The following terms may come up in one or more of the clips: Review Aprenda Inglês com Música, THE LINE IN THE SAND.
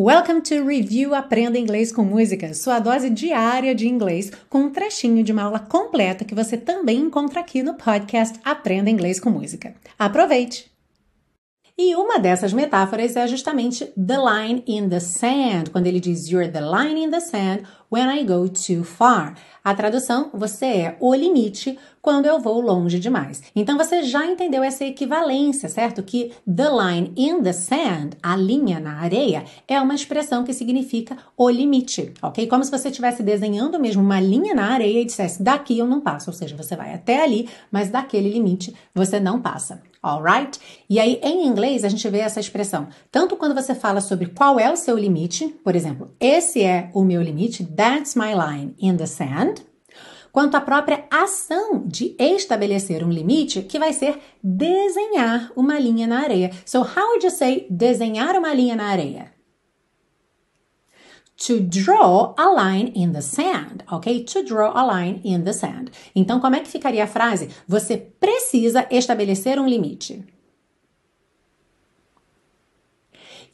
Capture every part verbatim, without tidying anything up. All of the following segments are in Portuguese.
Welcome to Review Aprenda Inglês com Música, sua dose diária de inglês, com um trechinho de uma aula completa que você também encontra aqui no podcast Aprenda Inglês com Música. Aproveite! E uma dessas metáforas é justamente the line in the sand, quando ele diz you're the line in the sand when I go too far. A tradução, você é o limite quando eu vou longe demais. Então você já entendeu essa equivalência, certo? Que the line in the sand, a linha na areia, é uma expressão que significa o limite, ok? Como se você estivesse desenhando mesmo uma linha na areia e dissesse daqui eu não passo, ou seja, você vai até ali, mas daquele limite você não passa. Alright? E aí, em inglês, a gente vê essa expressão. Tanto quando você fala sobre qual é o seu limite, por exemplo, esse é o meu limite, that's my line in the sand, quanto à própria ação de estabelecer um limite, que vai ser desenhar uma linha na areia. So, how would you say desenhar uma linha na areia? To draw a line in the sand, ok? To draw a line in the sand. Então, como é que ficaria a frase? Você precisa estabelecer um limite.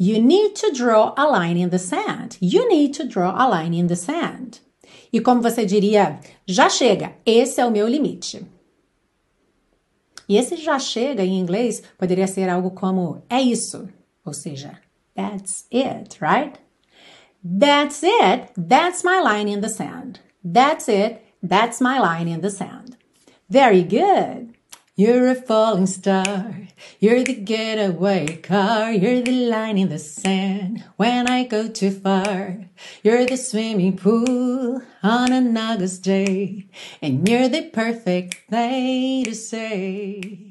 You need to draw a line in the sand. You need to draw a line in the sand. E como você diria, já chega, esse é o meu limite. E esse já chega em inglês poderia ser algo como é isso, ou seja, that's it, right? That's it, that's my line in the sand. That's it, that's my line in the sand. Very good. You're a falling star. You're the getaway car. You're the line in the sand when I go too far. You're the swimming pool on an August day. And you're the perfect thing to say.